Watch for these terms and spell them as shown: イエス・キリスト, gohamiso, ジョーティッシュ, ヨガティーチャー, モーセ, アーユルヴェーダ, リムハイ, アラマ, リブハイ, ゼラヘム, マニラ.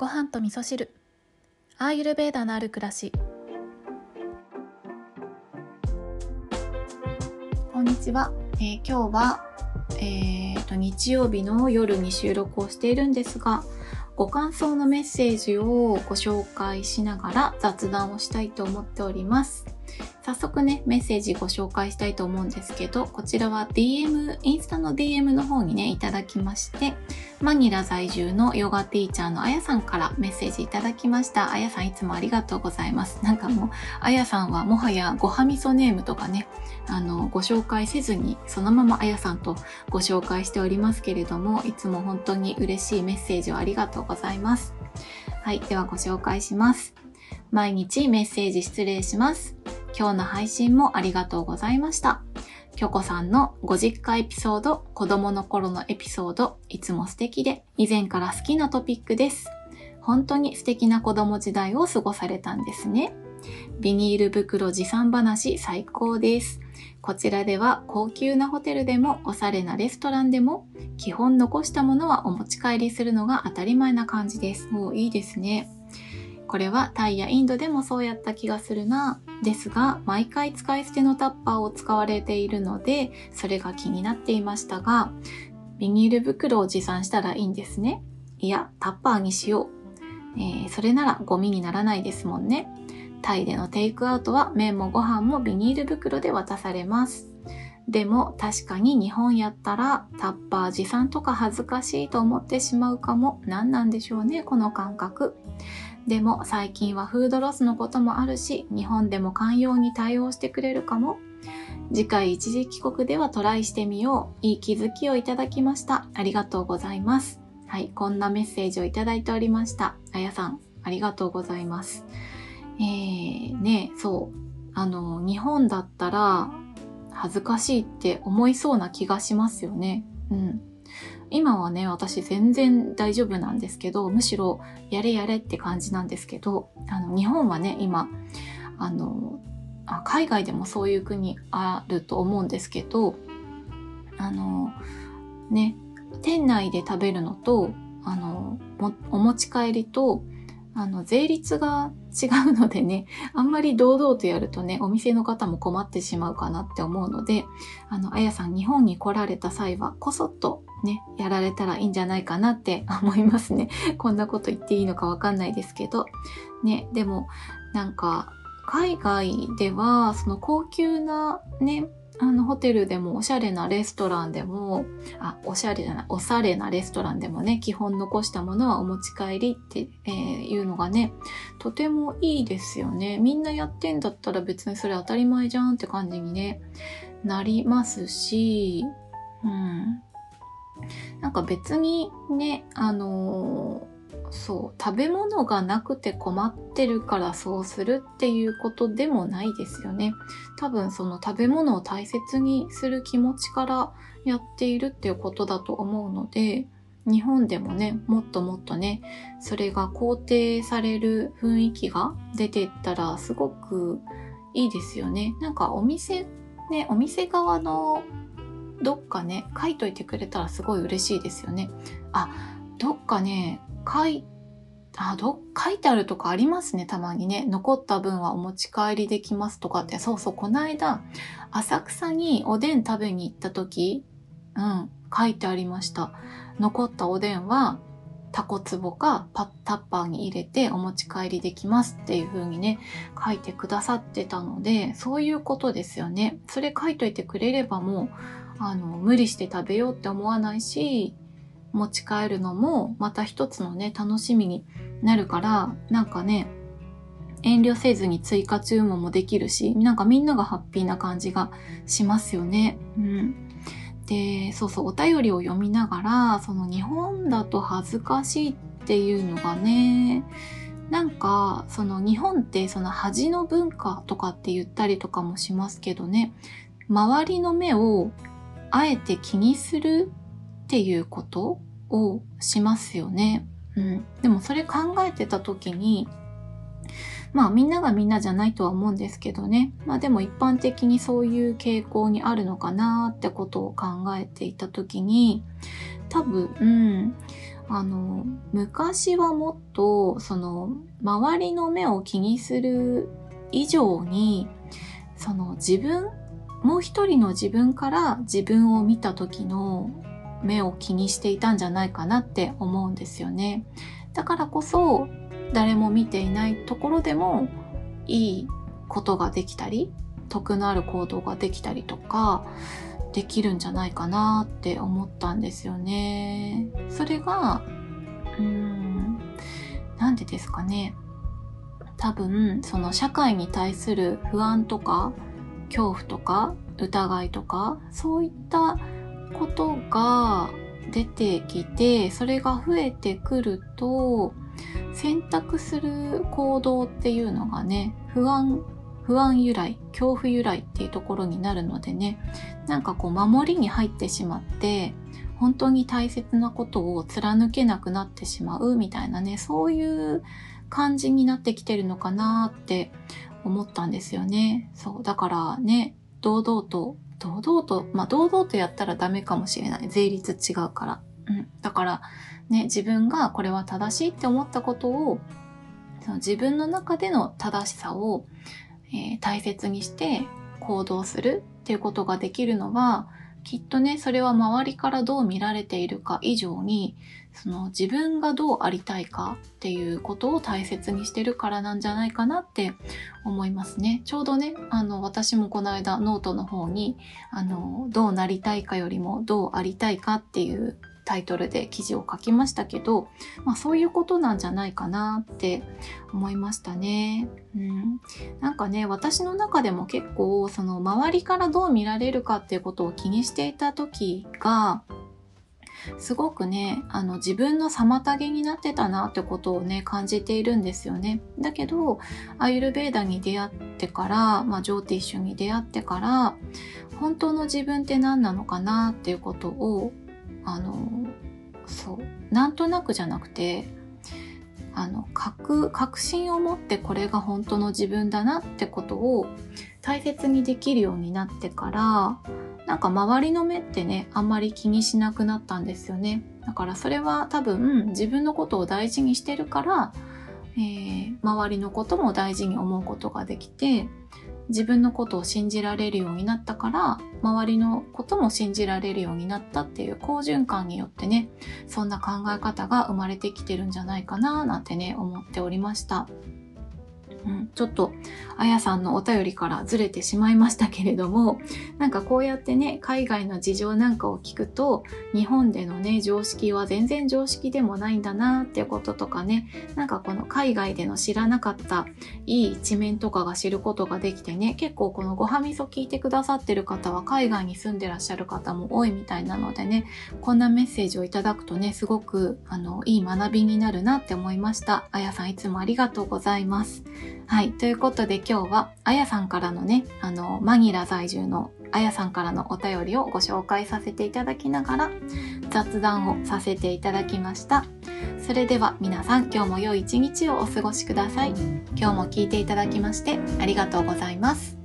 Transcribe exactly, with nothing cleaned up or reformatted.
ご飯と味噌汁、アーユルベーダのある暮らし。こんにちは、えー、今日は、えー、と日曜日の夜に収録をしているんですが、ご感想のメッセージをご紹介しながら雑談をしたいと思っております。早速ね、メッセージご紹介したいと思うんですけど、こちらは ディーエム、インスタの ディーエム の方にね、いただきまして、マニラ在住のヨガティーチャーのあやさんからメッセージいただきました。あやさん、いつもありがとうございます。なんかもう、あやさんはもはやごはみそネームとかね、あの、ご紹介せずに、そのままあやさんとご紹介しておりますけれども、いつも本当に嬉しいメッセージをありがとうございます。はい、ではご紹介します。毎日メッセージ失礼します。今日の配信もありがとうございました。きょこさんのご実家エピソード、子供の頃のエピソード、いつも素敵で、以前から好きなトピックです。本当に素敵な子供時代を過ごされたんですね。ビニール袋持参話最高です。こちらでは高級なホテルでもおしゃれなレストランでも基本残したものはお持ち帰りするのが当たり前な感じです。もういいですね。これはタイやインドでもそうやった気がするな。ですが、毎回使い捨てのタッパーを使われているので、それが気になっていましたが、ビニール袋を持参したらいいんですね。いや、タッパーにしよう。えー、それならゴミにならないですもんね。タイでのテイクアウトは麺もご飯もビニール袋で渡されます。でも確かに日本やったらタッパー持参とか恥ずかしいと思ってしまうかも。何なんでしょうね、この感覚。でも最近はフードロスのこともあるし、日本でも寛容に対応してくれるかも。次回一時帰国ではトライしてみよう。いい気づきをいただきました。ありがとうございます。はい、こんなメッセージをいただいておりました。あやさん、ありがとうございます。えー、ね、そう。あの、日本だったら恥ずかしいって思いそうな気がしますよね。うん。今はね、私全然大丈夫なんですけど、むしろやれやれって感じなんですけど、あの日本はね、今あのあ海外でもそういう国あると思うんですけど、あのね、店内で食べるのとあのお持ち帰りとあの税率が違うのでね、あんまり堂々とやるとね、お店の方も困ってしまうかなって思うので、あのあやさん、日本に来られた際はこそっとね、やられたらいいんじゃないかなって思いますね。こんなこと言っていいのかわかんないですけどね。でもなんか海外ではその高級なね、あのホテルでもおしゃれなレストランでもあおしゃれじゃないおしゃれなレストランでもね、基本残したものはお持ち帰りっていうのがね、とてもいいですよね。みんなやってんだったら別にそれ当たり前じゃんって感じに、ね、なりますし、うん。なんか別にね、あのー、そう、食べ物がなくて困ってるからそうするっていうことでもないですよね。多分その食べ物を大切にする気持ちからやっているっていうことだと思うので、日本でもね、もっともっとね、それが肯定される雰囲気が出ていったらすごくいいですよね。なんかお店ね、お店側のどっかね、書いといてくれたらすごい嬉しいですよね。あ、どっかね、書い、あ、ど、書いてあるとかありますね、たまにね。残った分はお持ち帰りできますとかって。そうそう、この間、浅草におでん食べに行った時、うん、書いてありました。残ったおでんは、タコツボかパタッパーに入れてお持ち帰りできますっていう風にね、書いてくださってたので、そういうことですよね。それ書いといてくれればもう、あの無理して食べようって思わないし、持ち帰るのもまた一つのね、楽しみになるから、なんかね、遠慮せずに追加注文もできるし、なんかみんながハッピーな感じがしますよね。うん。で、そうそう、お便りを読みながら、その日本だと恥ずかしいっていうのがね、なんかその日本ってその恥の文化とかって言ったりとかもしますけどね、周りの目をあえて気にするっていうことをしますよね。うん。でもそれ考えてた時に、まあみんながみんなじゃないとは思うんですけどね。まあでも一般的にそういう傾向にあるのかなってことを考えていた時に、多分、うん、あの昔はもっとその周りの目を気にする以上に、その自分、もう一人の自分から自分を見た時の目を気にしていたんじゃないかなって思うんですよね。だからこそ誰も見ていないところでもいいことができたり、得のある行動ができたりとかできるんじゃないかなって思ったんですよね。それがうーんなんでですかね。多分その社会に対する不安とか恐怖とか疑いとか、そういったことが出てきて、それが増えてくると選択する行動っていうのがね、不安不安由来、恐怖由来っていうところになるのでね、なんかこう守りに入ってしまって本当に大切なことを貫けなくなってしまうみたいなね、そういう感じになってきてるのかなって思ったんですよね。そうだからね、堂々と堂々と、まあ堂々とやったらダメかもしれない。税率違うから。うん。だからね、自分がこれは正しいって思ったことを、その自分の中での正しさを、えー、大切にして行動するっていうことができるのは、きっとね、それは周りからどう見られているか以上に、その自分がどうありたいかっていうことを大切にしてるからなんじゃないかなって思いますね。ちょうどね、あの私もこの間ノートの方に、あのどうなりたいかよりもどうありたいかっていうタイトルで記事を書きましたけど、まあ、そういうことなんじゃないかなって思いましたね。うん、なんかね、私の中でも結構その周りからどう見られるかっていうことを気にしていた時がすごくね、あの自分の妨げになってたなってことをね感じているんですよね。だけどアユルベーダに出会ってから、まあ、ジョーティッシュに出会ってから本当の自分って何なのかなっていうことを、あのそうなんとなくじゃなくて、あの確、確信を持ってこれが本当の自分だなってことを大切にできるようになってから、なんか周りの目ってねあんまり気にしなくなったんですよね。だからそれは多分自分のことを大事にしてるから、えー、周りのことも大事に思うことができて、自分のことを信じられるようになったから周りのことも信じられるようになったっていう好循環によってね、そんな考え方が生まれてきてるんじゃないかななんてね思っておりました。うん、ちょっとあやさんのお便りからずれてしまいましたけれども、なんかこうやってね海外の事情なんかを聞くと日本でのね常識は全然常識でもないんだなっていうこととかね、なんかこの海外での知らなかったいい一面とかが知ることができてね、結構このごはみそ聞いてくださってる方は海外に住んでらっしゃる方も多いみたいなのでね、こんなメッセージをいただくとねすごくあのいい学びになるなって思いました。あやさんいつもありがとうございます。はい、ということで今日はあやさんからのね、あのマニラ在住のあやさんからのお便りをご紹介させていただきながら雑談をさせていただきました。それでは皆さん今日も良い一日をお過ごしください。今日も聞いていただきましてありがとうございます。